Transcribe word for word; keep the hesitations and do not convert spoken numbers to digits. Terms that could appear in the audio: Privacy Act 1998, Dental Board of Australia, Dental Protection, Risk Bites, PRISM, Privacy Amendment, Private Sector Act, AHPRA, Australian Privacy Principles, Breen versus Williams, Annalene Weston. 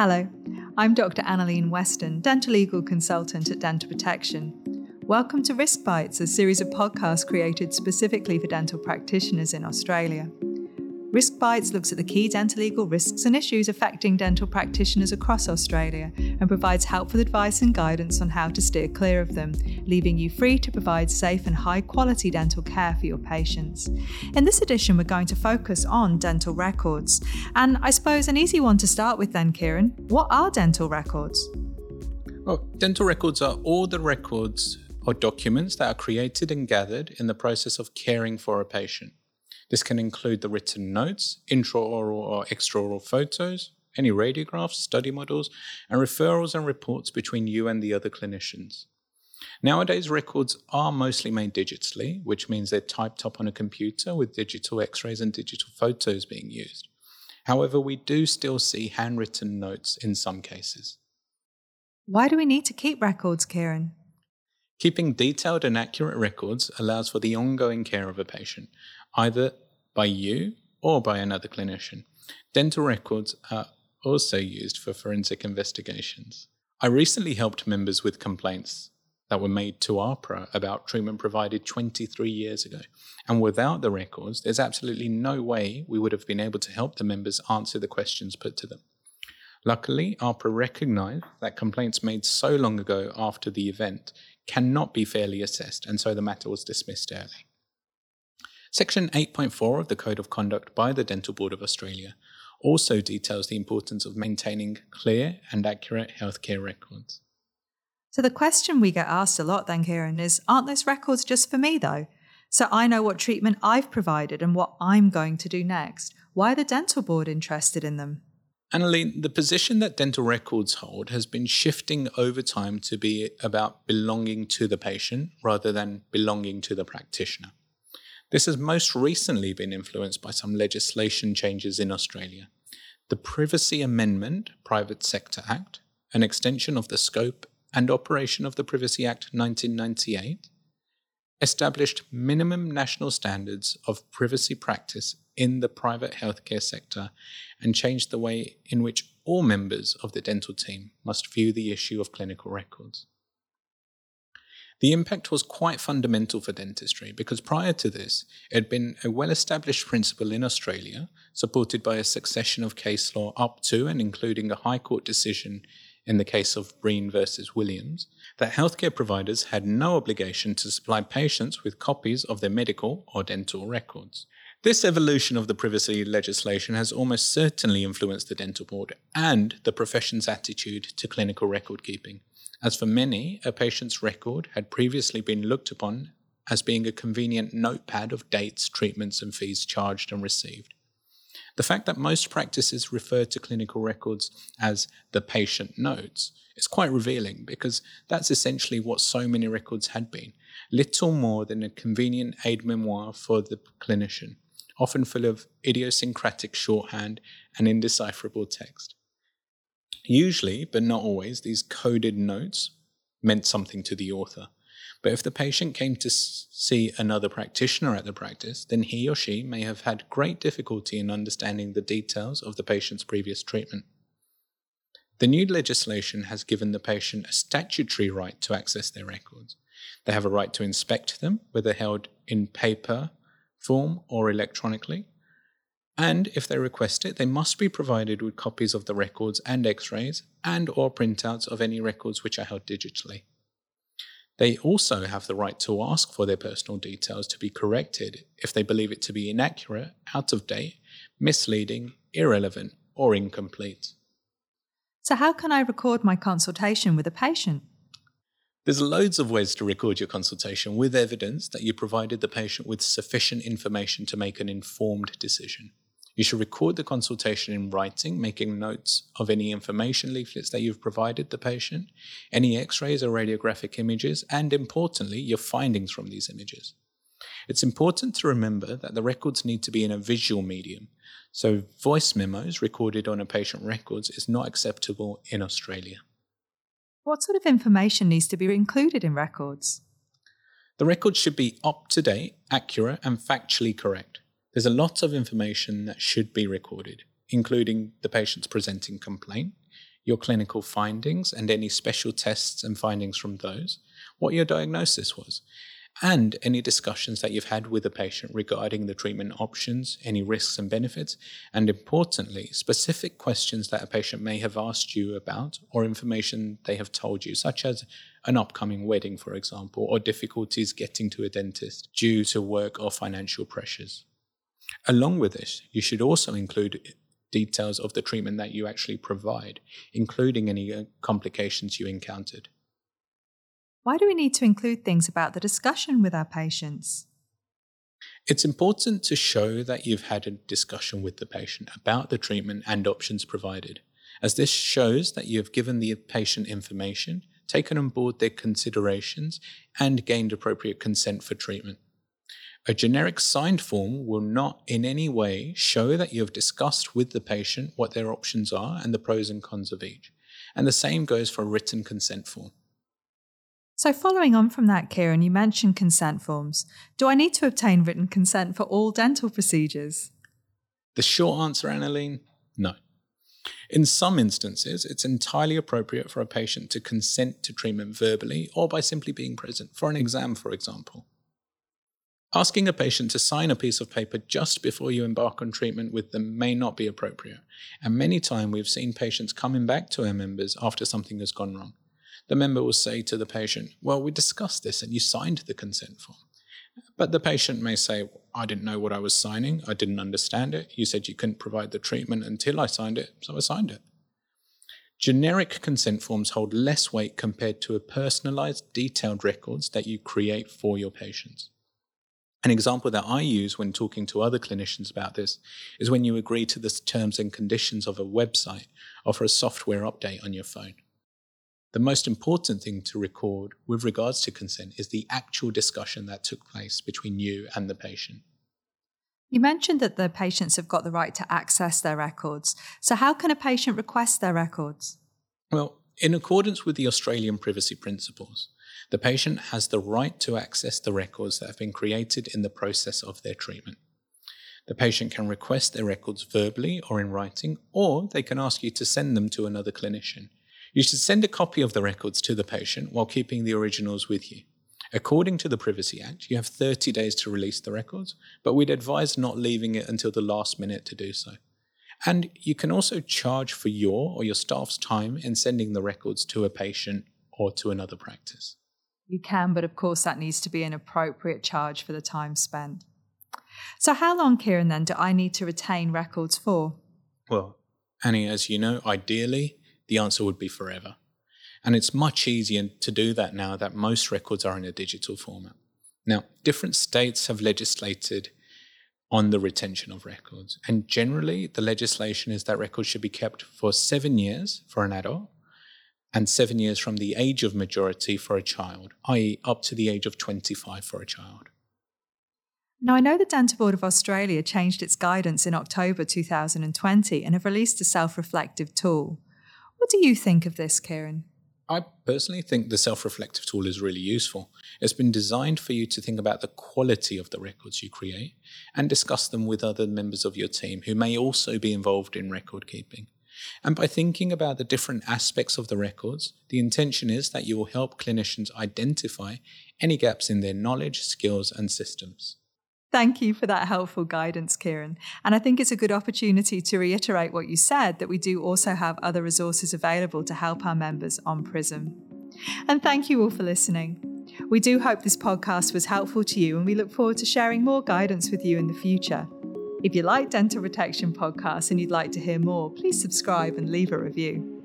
Hello, I'm Doctor Annalene Weston, dental legal consultant at Dental Protection. Welcome to Risk Bites, a series of podcasts created specifically for dental practitioners in Australia. Risk Bites looks at the key dental legal risks and issues affecting dental practitioners across Australia and provides helpful advice and guidance on how to steer clear of them, leaving you free to provide safe and high-quality dental care for your patients. In this edition, we're going to focus on dental records. And I suppose an easy one to start with then, Kieran, what are dental records? Well, dental records are all the records or documents that are created and gathered in the process of caring for a patient. This can include the written notes, intraoral or extraoral photos, any radiographs, study models, and referrals and reports between you and the other clinicians. Nowadays, records are mostly made digitally, which means they're typed up on a computer with digital x-rays and digital photos being used. However, we do still see handwritten notes in some cases. Why do we need to keep records, Kieran? Keeping detailed and accurate records allows for the ongoing care of a patient, either by you or by another clinician. Dental records are also used for forensic investigations. I recently helped members with complaints that were made to AHPRA about treatment provided twenty-three years ago. And without the records, there's absolutely no way we would have been able to help the members answer the questions put to them. Luckily, AHPRA recognised that complaints made so long ago after the event cannot be fairly assessed, and so the matter was dismissed early. Section eight point four of the Code of Conduct by the Dental Board of Australia also details the importance of maintaining clear and accurate healthcare records. So the question we get asked a lot then, Kieran, is, aren't those records just for me though? So I know what treatment I've provided and what I'm going to do next. Why are the dental board interested in them? Annalene, the position that dental records hold has been shifting over time to be about belonging to the patient rather than belonging to the practitioner. This has most recently been influenced by some legislation changes in Australia. The Privacy Amendment, Private Sector Act, an extension of the scope and operation of the Privacy Act nineteen ninety-eight, established minimum national standards of privacy practice in the private healthcare sector and changed the way in which all members of the dental team must view the issue of clinical records. The impact was quite fundamental for dentistry because prior to this, it had been a well-established principle in Australia, supported by a succession of case law up to and including a High Court decision in the case of Breen versus Williams, that healthcare providers had no obligation to supply patients with copies of their medical or dental records. This evolution of the privacy legislation has almost certainly influenced the dental board and the profession's attitude to clinical record keeping. As for many, a patient's record had previously been looked upon as being a convenient notepad of dates, treatments and fees charged and received. The fact that most practices refer to clinical records as the patient notes is quite revealing because that's essentially what so many records had been, little more than a convenient aide memoire for the clinician, often full of idiosyncratic shorthand and indecipherable text. Usually, but not always, these coded notes meant something to the author. But if the patient came to see another practitioner at the practice, then he or she may have had great difficulty in understanding the details of the patient's previous treatment. The new legislation has given the patient a statutory right to access their records. They have a right to inspect them, whether held in paper form or electronically. And if they request it, they must be provided with copies of the records and x-rays and or printouts of any records which are held digitally. They also have the right to ask for their personal details to be corrected if they believe it to be inaccurate, out of date, misleading, irrelevant, or incomplete. So how can I record my consultation with a patient? There's loads of ways to record your consultation with evidence that you provided the patient with sufficient information to make an informed decision. You should record the consultation in writing, making notes of any information leaflets that you've provided the patient, any x-rays or radiographic images, and importantly, your findings from these images. It's important to remember that the records need to be in a visual medium, so voice memos recorded on a patient records is not acceptable in Australia. What sort of information needs to be included in records? The records should be up-to-date, accurate, and factually correct. There's a lot of information that should be recorded, including the patient's presenting complaint, your clinical findings and any special tests and findings from those, what your diagnosis was, and any discussions that you've had with the patient regarding the treatment options, any risks and benefits, and importantly, specific questions that a patient may have asked you about or information they have told you, such as an upcoming wedding, for example, or difficulties getting to a dentist due to work or financial pressures. Along with this, you should also include details of the treatment that you actually provide, including any complications you encountered. Why do we need to include things about the discussion with our patients? It's important to show that you've had a discussion with the patient about the treatment and options provided, as this shows that you've given the patient information, taken on board their considerations, and gained appropriate consent for treatment. A generic signed form will not in any way show that you have discussed with the patient what their options are and the pros and cons of each. And the same goes for a written consent form. So following on from that, Kieran, you mentioned consent forms. Do I need to obtain written consent for all dental procedures? The short answer, Annalene, no. In some instances, it's entirely appropriate for a patient to consent to treatment verbally or by simply being present for an exam, for example. Asking a patient to sign a piece of paper just before you embark on treatment with them may not be appropriate, and many times we've seen patients coming back to our members after something has gone wrong. The member will say to the patient, well, we discussed this and you signed the consent form. But the patient may say, I didn't know what I was signing. I didn't understand it. You said you couldn't provide the treatment until I signed it, so I signed it. Generic consent forms hold less weight compared to a personalised, detailed records that you create for your patients. An example that I use when talking to other clinicians about this is when you agree to the terms and conditions of a website or for a software update on your phone. The most important thing to record with regards to consent is the actual discussion that took place between you and the patient. You mentioned that the patients have got the right to access their records. So how can a patient request their records? Well, in accordance with the Australian Privacy Principles, the patient has the right to access the records that have been created in the process of their treatment. The patient can request their records verbally or in writing, or they can ask you to send them to another clinician. You should send a copy of the records to the patient while keeping the originals with you. According to the Privacy Act, you have thirty days to release the records, but we'd advise not leaving it until the last minute to do so. And you can also charge for your or your staff's time in sending the records to a patient or to another practice. You can, but of course that needs to be an appropriate charge for the time spent. So how long, Kieran, then, do I need to retain records for? Well, Annie, as you know, ideally, the answer would be forever. And it's much easier to do that now that most records are in a digital format. Now, different states have legislated on the retention of records. And generally, the legislation is that records should be kept for seven years for an adult and seven years from the age of majority for a child, that is up to the age of twenty-five for a child. Now, I know the Dental Board of Australia changed its guidance in October two thousand twenty and have released a self-reflective tool. What do you think of this, Kieran? I personally think the self-reflective tool is really useful. It's been designed for you to think about the quality of the records you create and discuss them with other members of your team who may also be involved in record keeping. And by thinking about the different aspects of the records, the intention is that you will help clinicians identify any gaps in their knowledge, skills and systems. Thank you for that helpful guidance, Kieran. And I think it's a good opportunity to reiterate what you said, that we do also have other resources available to help our members on PRISM. And thank you all for listening. We do hope this podcast was helpful to you, and we look forward to sharing more guidance with you in the future. If you like Dental Protection podcasts and you'd like to hear more, please subscribe and leave a review.